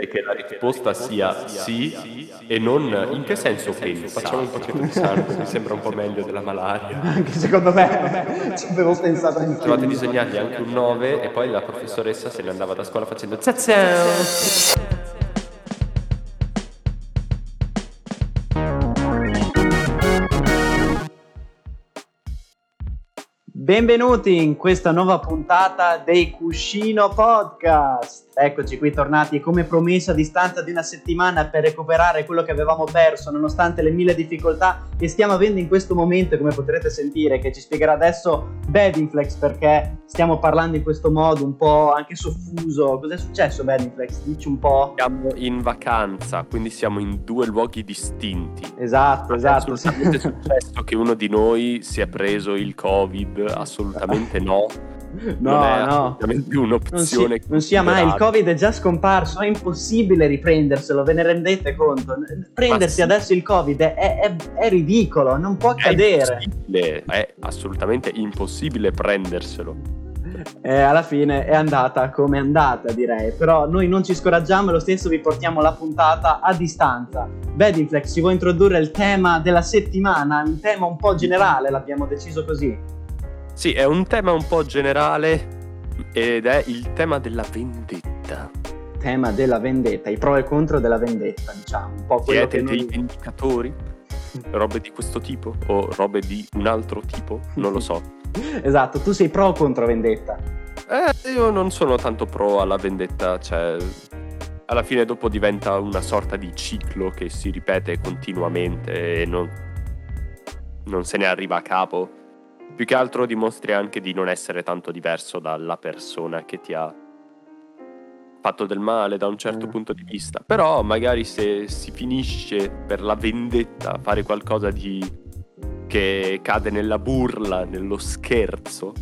che la risposta sia sì e non in che senso penso. Facciamo un po' pensare, mi sembra un po' meglio della malaria. Anche secondo me ci avevo pensato anch'io. Trovate disegnati anche un 9 e poi la professoressa se ne andava da scuola facendo ciao. Benvenuti in questa nuova puntata dei Cuscino Podcast. Eccoci qui tornati come promesso a distanza di una settimana per recuperare quello che avevamo perso nonostante le mille difficoltà che stiamo avendo in questo momento, come potrete sentire, che ci spiegherà adesso Bedinflex, perché stiamo parlando in questo modo un po' anche soffuso. Cos'è successo, Bedinflex? Dici un po'. Siamo in vacanza, quindi siamo in due luoghi distinti. Esatto. È successo che uno di noi si è preso il Covid? Assolutamente no. No. Più un'opzione. Non sia mai, il Covid è già scomparso, è impossibile riprenderselo, ve ne rendete conto? Prendersi adesso il Covid è ridicolo, non può accadere. È assolutamente impossibile prenderselo. Alla fine è andata come è andata, direi, però noi non ci scoraggiamo e lo stesso vi portiamo la puntata a distanza. Bedinflex ci vuoi introdurre il tema della settimana, un tema un po' generale, l'abbiamo deciso così. Sì, è un tema un po' generale ed è il tema della vendetta. Tema della vendetta, i pro e contro della vendetta, diciamo. Un po' quello che noi... vendicatori, robe di questo tipo o robe di un altro tipo, non lo so. Esatto, tu sei pro o contro vendetta? Io non sono tanto pro alla vendetta, cioè... alla fine dopo diventa una sorta di ciclo che si ripete continuamente e non se ne arriva a capo. Più che altro dimostri anche di non essere tanto diverso dalla persona che ti ha fatto del male da un certo punto di vista. Però magari se si finisce per la vendetta a fare qualcosa che cade nella burla, nello scherzo,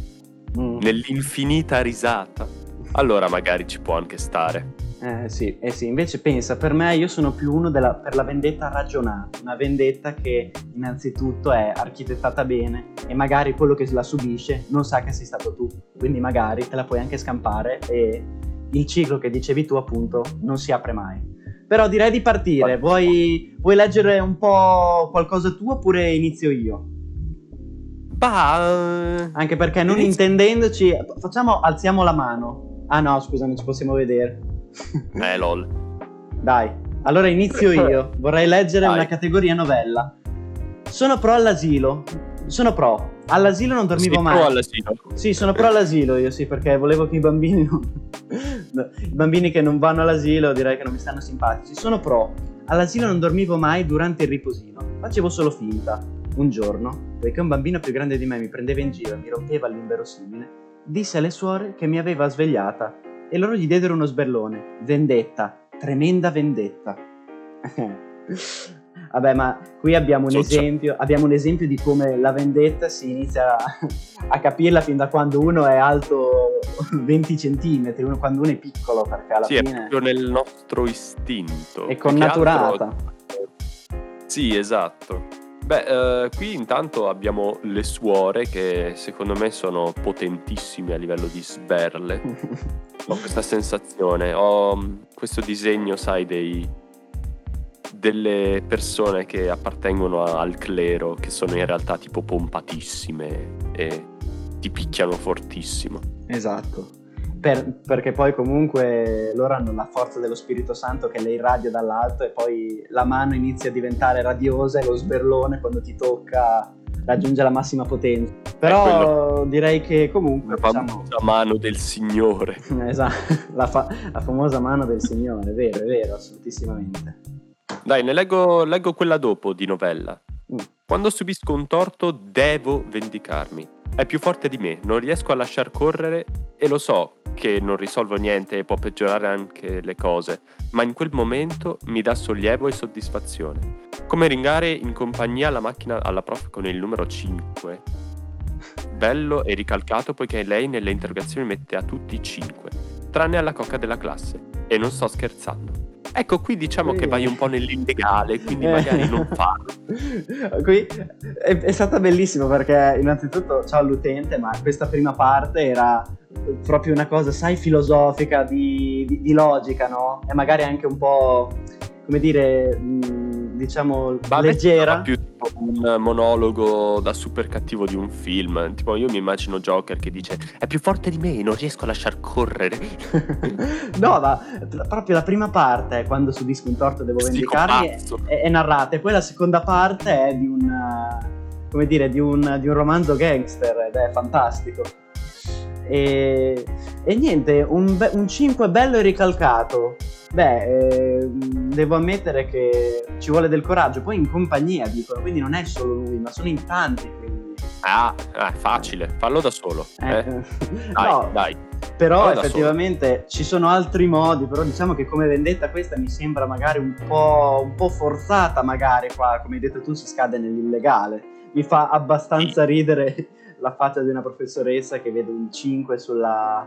nell'infinita risata, allora magari ci può anche stare. Sì, invece pensa, per me io sono più uno per la vendetta ragionata, una vendetta che innanzitutto è architettata bene e magari quello che la subisce non sa che sei stato tu, quindi magari te la puoi anche scampare e il ciclo che dicevi tu appunto non si apre mai. Però direi di partire, vuoi leggere un po' qualcosa tu oppure inizio io? Bah, anche perché non intendendoci, alziamo la mano. Ah no, scusa, non ci possiamo vedere. Lol. Dai, allora inizio io. Vorrei leggere una categoria novella. Sono pro all'asilo. Sono pro. All'asilo non dormivo mai. Pro all'asilo. Sì, sono pro all'asilo io, sì, perché volevo che i bambini che non vanno all'asilo direi che non mi stanno simpatici. Sono pro. All'asilo non dormivo mai durante il riposino. Facevo solo finta. Un giorno, poiché un bambino più grande di me mi prendeva in giro e mi rompeva l'inverosimile, disse alle suore che mi aveva svegliata. E loro gli diedero uno sberlone. Vendetta, tremenda vendetta. Vabbè, ma qui abbiamo un esempio di come la vendetta si inizia a capirla fin da quando uno è alto 20 centimetri, quando uno è piccolo, perché alla fine... Sì, è proprio nel nostro istinto. È connaturata. Sì, esatto. Beh, qui intanto abbiamo le suore che secondo me sono potentissime a livello di sberle. Ho questa sensazione, ho questo disegno, sai, delle persone che appartengono al clero, che sono in realtà tipo pompatissime e ti picchiano fortissimo. Esatto. Perché poi comunque loro hanno la forza dello Spirito Santo che le irradia dall'alto e poi la mano inizia a diventare radiosa e lo sberlone quando ti tocca raggiunge la massima potenza. Però direi che comunque la mano del Signore. Esatto, la famosa mano del Signore, è vero, assolutissimamente. Dai, ne leggo quella dopo di novella. Quando subisco un torto devo vendicarmi. È più forte di me, non riesco a lasciar correre e lo so che non risolvo niente e può peggiorare anche le cose, ma in quel momento mi dà sollievo e soddisfazione. Come ringare in compagnia la macchina alla prof con il numero 5. Bello e ricalcato poiché lei nelle interrogazioni mette a tutti 5, tranne alla cocca della classe, e non sto scherzando. Ecco, qui diciamo che vai un po' nell'illegale, quindi magari non farlo. Qui è stata bellissima perché innanzitutto ciao all'utente, ma questa prima parte era proprio una cosa, sai, filosofica, di logica, no? E magari anche un po', come dire, diciamo, leggera. Più tipo un monologo da super cattivo di un film. Tipo, io mi immagino Joker che dice: è più forte di me, non riesco a lasciar correre. No, ma proprio la prima parte, quando su Disco Intorto devo vendicarmi, è narrata. E poi la seconda parte è di un romanzo gangster, ed è fantastico. E niente, un 5 bello e ricalcato. Devo ammettere che ci vuole del coraggio. Poi in compagnia, dicono, quindi non è solo lui, ma sono in tanti, quindi... è facile, fallo da solo, Dai. Però effettivamente ci sono altri modi. Però diciamo che come vendetta questa mi sembra magari un po' forzata. Magari qua, come hai detto tu, si scade nell'illegale. Mi fa abbastanza ridere la faccia di una professoressa che vede un 5 sulla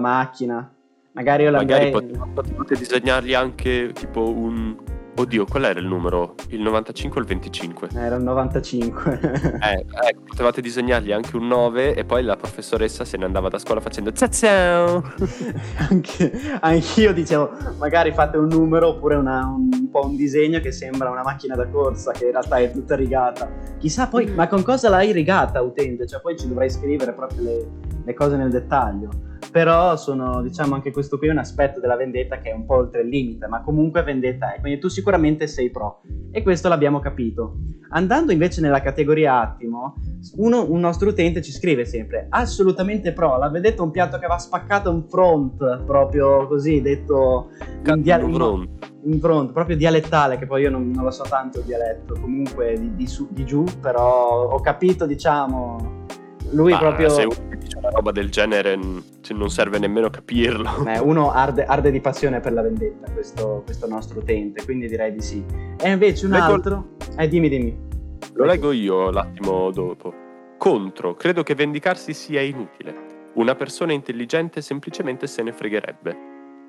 macchina. Magari io l'avrei... potete disegnargli anche tipo un... Oddio, qual era il numero? Il 95 o il 25? Era il 95. Potevate disegnargli anche un 9 e poi la professoressa se ne andava da scuola facendo ciao ciao. Anch'io dicevo, magari fate un numero oppure un po' un disegno che sembra una macchina da corsa, che in realtà è tutta rigata. Chissà poi, ma con cosa l'hai rigata, utente? Cioè poi ci dovrai scrivere proprio le cose nel dettaglio. Però sono, diciamo, anche questo qui è un aspetto della vendetta che è un po' oltre il limite, ma comunque vendetta è, quindi tu sicuramente sei pro, e questo l'abbiamo capito. Andando invece nella categoria attimo, un nostro utente ci scrive sempre: assolutamente pro, la vendetta è un piatto che va spaccato in front, proprio così detto, in front, proprio dialettale, che poi io non lo so tanto il dialetto, comunque di giù, però ho capito, diciamo... Lui proprio... Se uno dice una roba del genere non serve nemmeno capirlo. Uno arde di passione per la vendetta, questo nostro utente, quindi direi di sì. E invece un altro... dimmi. Lo leggo io l'attimo dopo. Contro, credo che vendicarsi sia inutile. Una persona intelligente semplicemente se ne fregherebbe.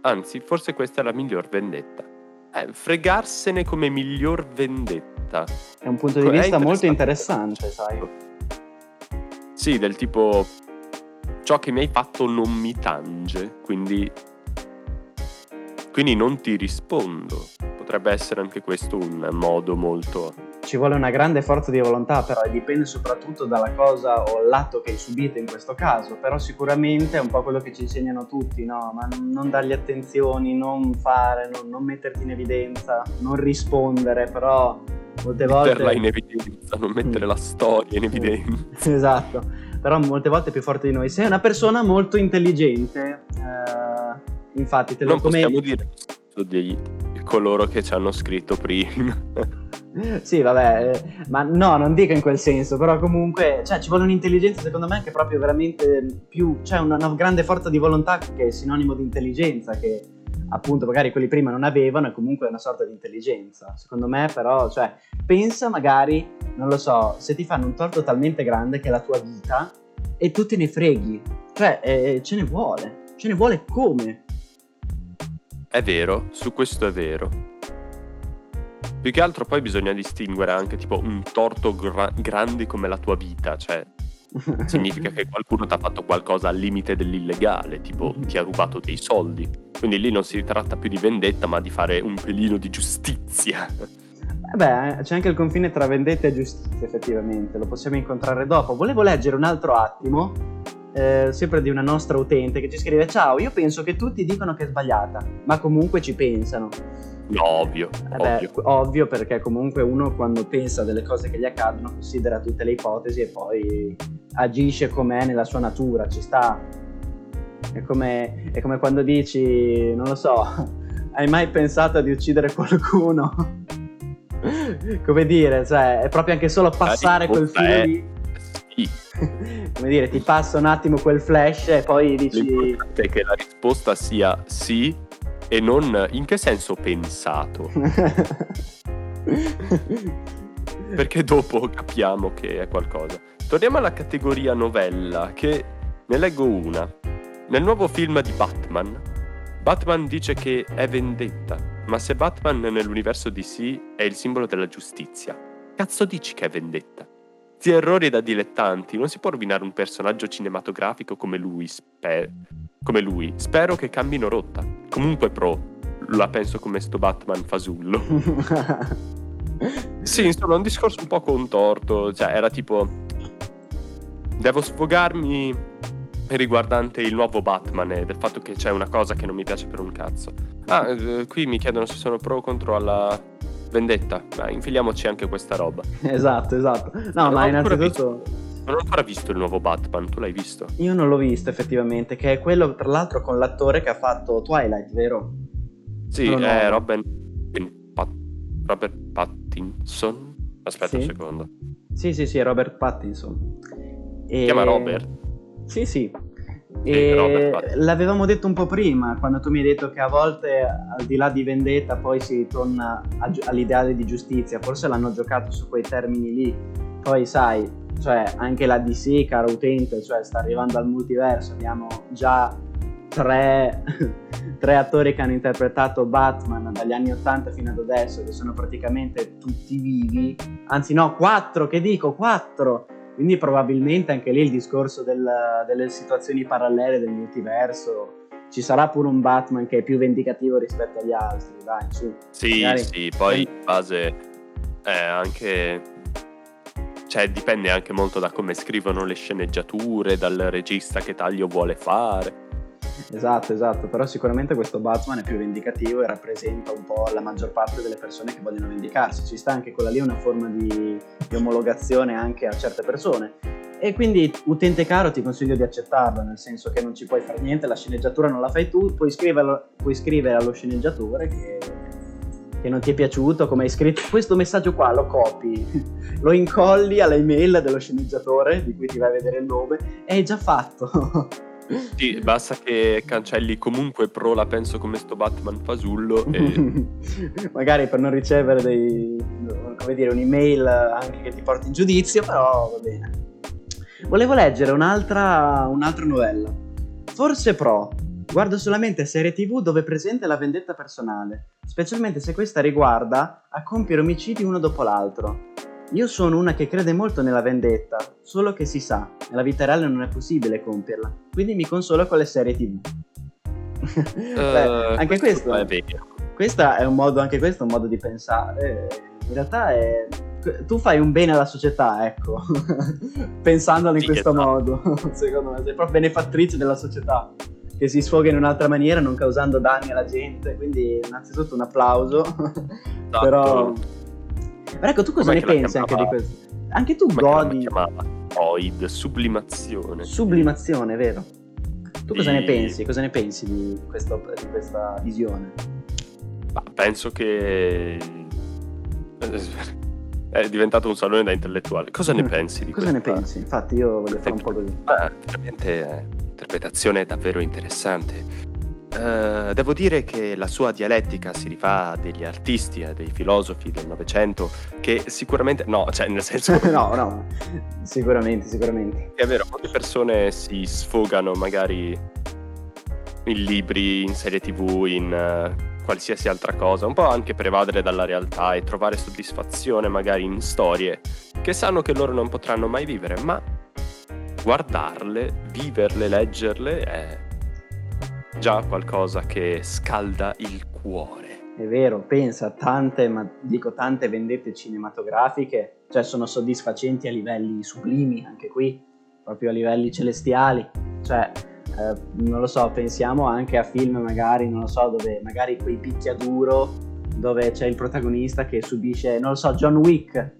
Anzi, forse questa è la miglior vendetta. Fregarsene come miglior vendetta. È un punto di vista molto interessante, sai? Sì, del tipo, ciò che mi hai fatto non mi tange, quindi non ti rispondo. Potrebbe essere anche questo un modo molto... Ci vuole una grande forza di volontà, però, e dipende soprattutto dalla cosa o l'atto che hai subito in questo caso. Però sicuramente è un po' quello che ci insegnano tutti, no? Ma non dargli attenzioni, non fare, non metterti in evidenza, non rispondere, però... Metterla in evidenza, non mettere la storia in evidenza. Esatto, però molte volte è più forte di noi. Sei una persona molto intelligente, infatti te lo non possiamo dire di coloro che ci hanno scritto prima. Sì, vabbè, ma no, non dico in quel senso, però comunque, cioè, ci vuole un'intelligenza, secondo me, che proprio veramente più, cioè una grande forza di volontà che è sinonimo di intelligenza, che appunto magari quelli prima non avevano, e comunque è una sorta di intelligenza, secondo me. Però, cioè, pensa magari, non lo so, se ti fanno un torto talmente grande che è la tua vita e tu te ne freghi, cioè ce ne vuole come? È vero, su questo è vero. Più che altro poi bisogna distinguere anche tipo un torto grande come la tua vita, cioè significa che qualcuno ti ha fatto qualcosa al limite dell'illegale, tipo ti ha rubato dei soldi, quindi lì non si tratta più di vendetta ma di fare un pelino di giustizia. C'è anche il confine tra vendetta e giustizia, effettivamente, lo possiamo incontrare dopo. Volevo leggere un altro attimo, sempre di una nostra utente che ci scrive: ciao, io penso che tutti dicono che è sbagliata, ma comunque ci pensano. No, ovvio, perché comunque uno, quando pensa delle cose che gli accadono, considera tutte le ipotesi e poi agisce com'è nella sua natura, ci sta. È come quando dici, non lo so, hai mai pensato di uccidere qualcuno? Come dire, cioè, è proprio anche solo passare quel filo lì. Come dire, ti passa un attimo quel flash e poi dici... L'importante è che la risposta sia sì, e non in che senso pensato. Perché dopo capiamo che è qualcosa. Torniamo alla categoria novella, che ne leggo una. Nel nuovo film di Batman dice che è vendetta, Ma se Batman nell'universo DC è il simbolo della giustizia, cazzo dici che è vendetta? Sti errori da dilettanti, non si può rovinare un personaggio cinematografico come lui, Spero che cambino rotta. Comunque pro, la penso come sto Batman fasullo. Sì, insomma, un discorso un po' contorto, cioè era tipo devo sfogarmi riguardante il nuovo Batman e del fatto che c'è una cosa che non mi piace per un cazzo. Qui mi chiedono se sono pro o contro alla vendetta, ma infiliamoci anche questa roba. Esatto. No, ma innanzitutto non ho ancora visto il nuovo Batman, tu l'hai visto? Io non l'ho visto effettivamente, che è quello tra l'altro con l'attore che ha fatto Twilight, vero? Sì, è Robert Pattinson. Aspetta sì. Un secondo. Sì, Robert Pattinson. Si chiama Robert. Sì. E Robert l'avevamo detto un po' prima, quando tu mi hai detto che a volte al di là di vendetta poi si torna all'ideale di giustizia. Forse l'hanno giocato su quei termini lì. Poi sai, cioè anche la DC, caro utente, cioè sta arrivando al multiverso. Abbiamo già tre attori che hanno interpretato Batman dagli anni 80 fino ad adesso, che sono praticamente tutti vivi, anzi no, quattro, quindi probabilmente anche lì il discorso delle situazioni parallele del multiverso, ci sarà pure un Batman che è più vendicativo rispetto agli altri, dai, su. Sì, magari. Sì, poi in base anche, cioè dipende anche molto da come scrivono le sceneggiature, dal regista che taglio vuole fare. Esatto, però sicuramente questo Batman è più vendicativo e rappresenta un po' la maggior parte delle persone che vogliono vendicarsi. Ci sta anche quella lì, una forma di omologazione anche a certe persone. E quindi, utente caro, ti consiglio di accettarlo, nel senso che non ci puoi fare niente, la sceneggiatura non la fai tu, puoi scrivere allo sceneggiatore che non ti è piaciuto come hai scritto questo messaggio qua, lo copi, lo incolli all'email dello sceneggiatore di cui ti vai a vedere il nome, è già fatto. Sì, basta che cancelli comunque pro la penso come sto Batman fasullo e... magari per non ricevere un'email anche che ti porti in giudizio, però va bene. Volevo leggere un'altra novella, forse pro. Guardo solamente serie TV dove è presente la vendetta personale, specialmente se questa riguarda a compiere omicidi uno dopo l'altro. Io sono una che crede molto nella vendetta, solo che si sa, nella vita reale non è possibile compierla, quindi mi consolo con le serie TV. Beh, anche questo è un modo, anche questo è un modo di pensare. In realtà tu fai un bene alla società, ecco. Pensandolo in questo modo, secondo me sei proprio benefattrice della società, che si sfoga in un'altra maniera non causando danni alla gente, quindi innanzitutto un applauso. Esatto. Però ecco, tu cosa ne pensi anche di questo? Anche tu godi. Oid, sublimazione, vero? Tu cosa ne pensi? Cosa ne pensi di questa visione? Ma penso che è diventato un salone da intellettuali. Cosa ne pensi di questo? Infatti io voglio fare un po' così. Veramente l'interpretazione è davvero interessante. Devo dire che la sua dialettica si rifà a degli artisti, a dei filosofi del Novecento che sicuramente sicuramente è vero, molte persone si sfogano magari in libri, in serie TV, in qualsiasi altra cosa, un po' anche prevadere dalla realtà e trovare soddisfazione magari in storie che sanno che loro non potranno mai vivere, ma guardarle, viverle, leggerle è già qualcosa che scalda il cuore. È vero, pensa, tante vendette cinematografiche, cioè sono soddisfacenti a livelli sublimi, anche qui, proprio a livelli celestiali, cioè non lo so, pensiamo anche a film magari, non lo so, dove magari quei picchiaduro dove c'è il protagonista che subisce, non lo so, John Wick,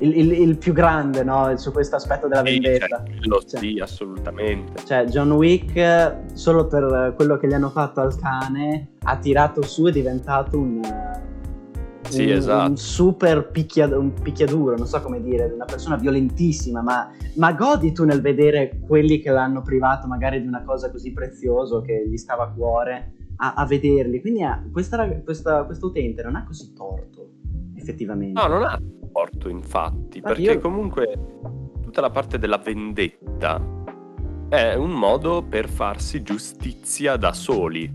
il più grande, no? Su questo aspetto della vendetta, sì, assolutamente. Cioè, John Wick, solo per quello che gli hanno fatto al cane, ha tirato su, è diventato un super picchiaduro, non so come dire, una persona violentissima, ma godi tu nel vedere quelli che l'hanno privato magari di una cosa così preziosa che gli stava a cuore, a vederli. Quindi questo utente non ha così torto, effettivamente. No, non ha torto, infatti, perché comunque tutta la parte della vendetta è un modo per farsi giustizia da soli.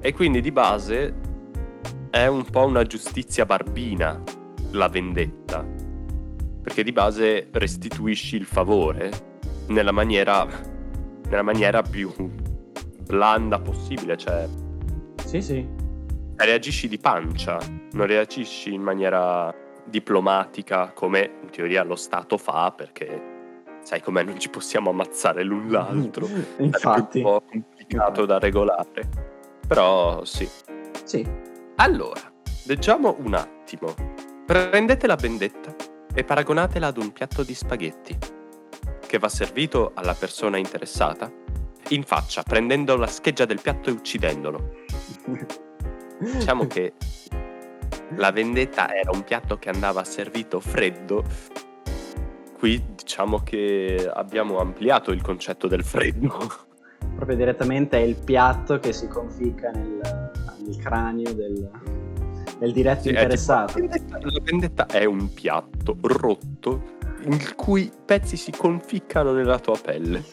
E quindi di base è un po' una giustizia barbina la vendetta, perché di base restituisci il favore nella maniera più blanda possibile, cioè sì reagisci di pancia, non reagisci in maniera diplomatica come in teoria lo Stato fa, perché sai com'è, non ci possiamo ammazzare l'un l'altro. Infatti è un po' complicato da regolare, però sì. Allora, leggiamo un attimo. Prendete la vendetta e paragonatela ad un piatto di spaghetti che va servito alla persona interessata in faccia, prendendo la scheggia del piatto e uccidendolo. Diciamo che la vendetta era un piatto che andava servito freddo. Qui diciamo che abbiamo ampliato il concetto del freddo. Proprio direttamente è il piatto che si conficca nel cranio del diretto interessato. La vendetta è un piatto rotto in cui pezzi si conficcano nella tua pelle.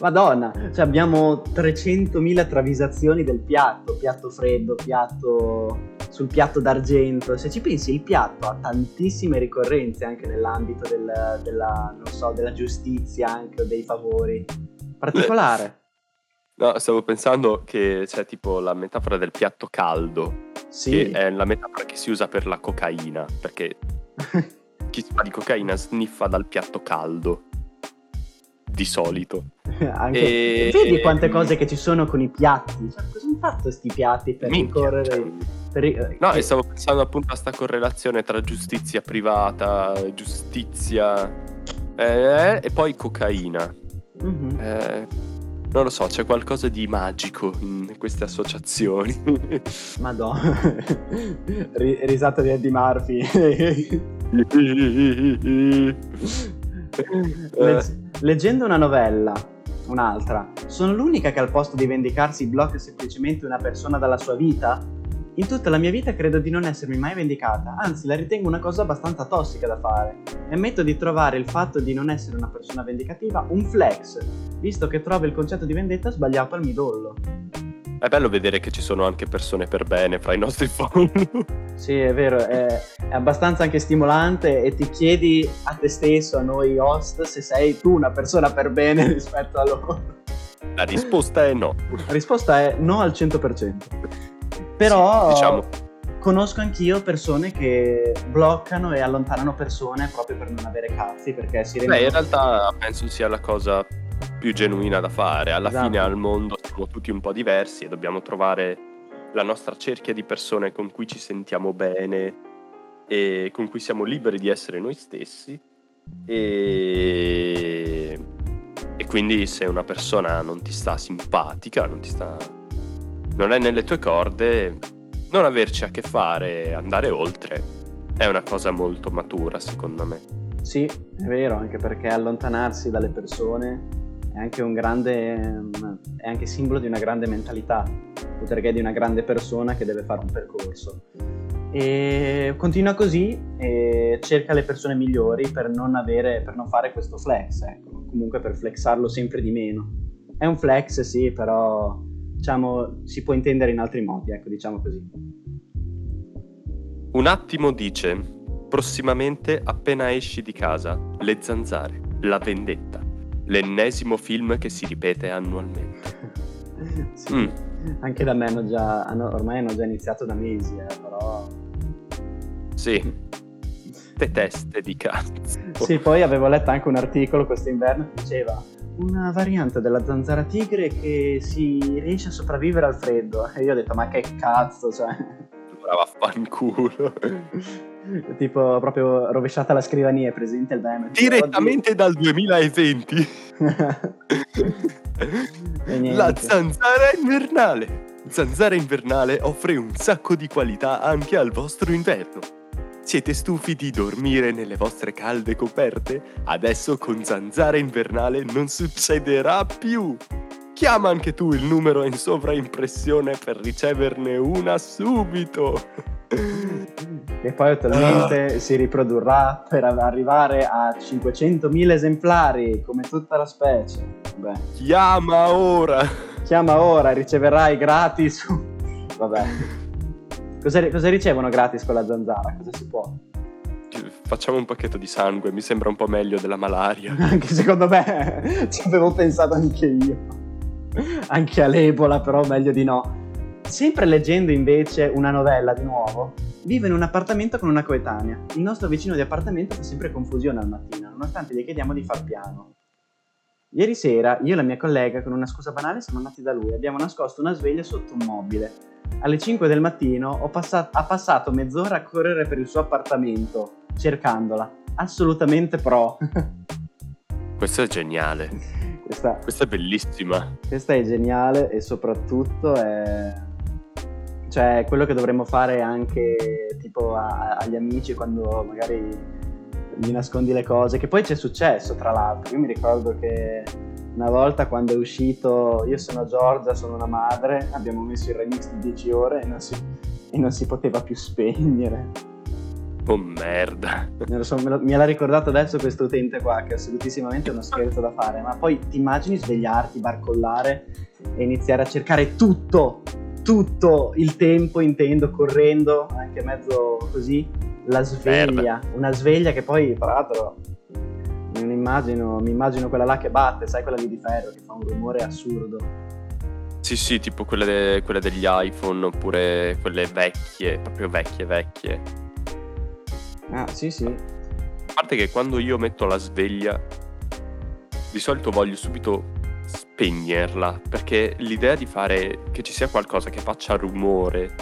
Madonna, cioè abbiamo 300.000 travisazioni del piatto freddo, piatto sul piatto d'argento. Se ci pensi, il piatto ha tantissime ricorrenze anche nell'ambito della giustizia, anche dei favori. Particolare. No, stavo pensando che c'è tipo la metafora del piatto caldo, sì, che è la metafora che si usa per la cocaina, perché chi fa di cocaina sniffa dal piatto caldo di solito. Anche, vedi quante cose che ci sono con i piatti, cioè, cosa hanno fatto sti piatti per ricorrere, cioè, no, e stavo pensando appunto a sta correlazione tra giustizia privata, giustizia e poi cocaina. Mm-hmm. Non lo so, c'è qualcosa di magico in queste associazioni. Madonna. Risata di Eddie Murphy. Leggendo una novella, un'altra, sono l'unica che al posto di vendicarsi blocca semplicemente una persona dalla sua vita? In tutta la mia vita credo di non essermi mai vendicata, anzi la ritengo una cosa abbastanza tossica da fare. Ammetto di trovare il fatto di non essere una persona vendicativa un flex, visto che trovo il concetto di vendetta sbagliato al midollo. È bello vedere che ci sono anche persone per bene fra i nostri fan. Sì, è vero, è abbastanza anche stimolante, e ti chiedi a te stesso, a noi host, se sei tu una persona per bene rispetto a loro. La risposta è no. La risposta è no al 100%. Però sì, diciamo, conosco anch'io persone che bloccano e allontanano persone proprio per non avere cazzi, perché si rendono... Beh, in realtà penso sia la cosa più genuina da fare. Alla esatto. Fine al mondo siamo tutti un po' diversi e dobbiamo trovare la nostra cerchia di persone con cui ci sentiamo bene e con cui siamo liberi di essere noi stessi. E quindi se una persona non ti sta simpatica, non è nelle tue corde, non averci a che fare, andare oltre è una cosa molto matura, secondo me. Sì, è vero, anche perché allontanarsi dalle persone è anche è anche simbolo di una grande mentalità, poiché di una grande persona che deve fare un percorso. E continua così e cerca le persone migliori per non fare questo flex, ecco. Comunque per flexarlo sempre di meno. È un flex, sì, però diciamo, si può intendere in altri modi, ecco, diciamo così. Un attimo dice: prossimamente, appena esci di casa, le zanzare, la vendetta, l'ennesimo film che si ripete annualmente. Sì, anche da me ormai hanno già iniziato da mesi, però... Sì, te teste di cazzo. Sì, poi avevo letto anche un articolo quest'inverno che diceva... una variante della zanzara tigre che si riesce a sopravvivere al freddo, e io ho detto ma che cazzo, cioè vaffanculo. Tipo proprio rovesciata la scrivania, è presente il Veneto direttamente dal 2020. La zanzara invernale offre un sacco di qualità anche al vostro inverno. Siete stufi di dormire nelle vostre calde coperte? Adesso con Zanzara Invernale non succederà più! Chiama anche tu il numero in sovraimpressione per riceverne una subito! E poi attualmente si riprodurrà per arrivare a 500.000 esemplari, come tutta la specie. Beh. Chiama ora! Riceverai gratis! Vabbè... Cosa ricevono gratis con la zanzara? Cosa si può? Facciamo un pacchetto di sangue, mi sembra un po' meglio della malaria. Anche secondo me, ci avevo pensato anche io. Anche all'Ebola, però meglio di no. Sempre leggendo invece una novella di nuovo, vive in un appartamento con una coetanea. Il nostro vicino di appartamento fa sempre confusione al mattino, nonostante gli chiediamo di far piano. Ieri sera io e la mia collega con una scusa banale siamo andati da lui, abbiamo nascosto una sveglia sotto un mobile. Alle 5 del mattino ha passato mezz'ora a correre per il suo appartamento, cercandola. Assolutamente pro. Questo è geniale. Questa è bellissima. Questa è geniale e soprattutto è... Cioè, quello che dovremmo fare anche tipo agli amici quando magari gli nascondi le cose, che poi c'è successo tra l'altro. Io mi ricordo che una volta quando è uscito Io sono Giorgia, sono una madre, abbiamo messo il remix di 10 ore e non si poteva più spegnere. Oh merda. Me l'ha ricordato adesso questo utente qua, che assolutissimamente è uno scherzo da fare, ma poi ti immagini svegliarti, barcollare e iniziare a cercare tutto il tempo, intendo, correndo, anche mezzo così, la sveglia. Merda. Una sveglia che poi, tra l'altro, mi immagino quella là che batte, sai, quella lì di ferro, che fa un rumore assurdo. Sì, tipo quelle degli iPhone, oppure quelle vecchie, proprio vecchie. Ah, sì. A parte che quando io metto la sveglia, di solito voglio subito spegnerla, perché l'idea di fare che ci sia qualcosa che faccia rumore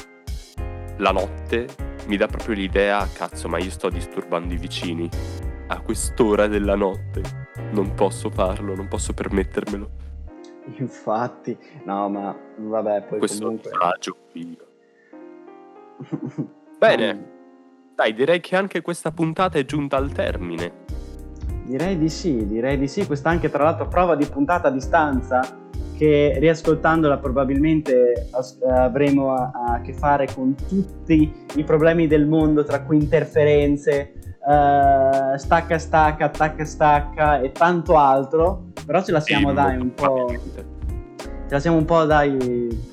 la notte mi dà proprio l'idea, cazzo, ma io sto disturbando i vicini a quest'ora della notte, non posso farlo, non posso permettermelo. Infatti, no, ma vabbè, poi questo comunque... Questo mio. Bene, dai, direi che anche questa puntata è giunta al termine. Direi di sì, questa anche tra l'altro prova di puntata a distanza, che riascoltandola probabilmente avremo a che fare con tutti i problemi del mondo, tra cui interferenze, stacca, attacca e tanto altro, però ce la siamo dai un po'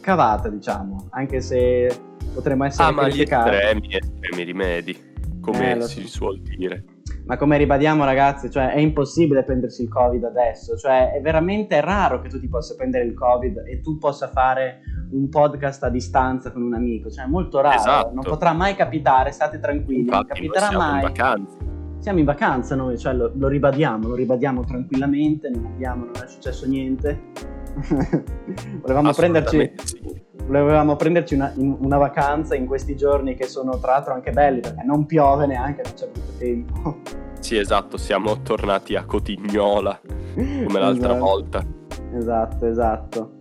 cavata, diciamo, anche se potremmo essere criticati. Ma gli estremi rimedi, come si suol dire. Ma come ribadiamo, ragazzi, cioè è impossibile prendersi il Covid adesso, cioè è veramente raro che tu ti possa prendere il Covid e tu possa fare un podcast a distanza con un amico, cioè è molto raro, esatto. Non potrà mai capitare, state tranquilli. Infatti, non capiterà mai. Siamo in vacanza noi, cioè lo ribadiamo tranquillamente, non è successo niente. Volevamo prenderci una vacanza in questi giorni che sono tra l'altro anche belli, perché non piove neanche, non c'è brutto tempo. Sì, esatto, siamo tornati a Cotignola come l'altra volta. Esatto.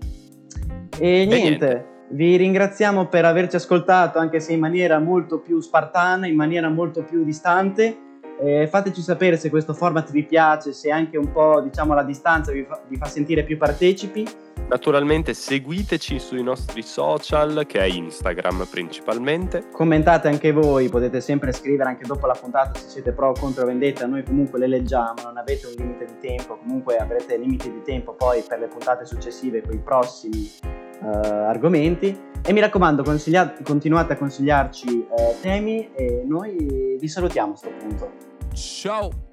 E niente, vi ringraziamo per averci ascoltato, anche se in maniera molto più spartana, in maniera molto più distante. Fateci sapere se questo format vi piace, se anche un po', diciamo, la distanza vi fa sentire più partecipi. Naturalmente seguiteci sui nostri social, che è Instagram principalmente. Commentate anche voi, potete sempre scrivere anche dopo la puntata se siete pro o contro vendetta, noi comunque le leggiamo, non avete un limite di tempo, comunque avrete limiti di tempo poi per le puntate successive con i prossimi argomenti. E mi raccomando, continuate a consigliarci temi e noi vi salutiamo a sto punto. Ciao!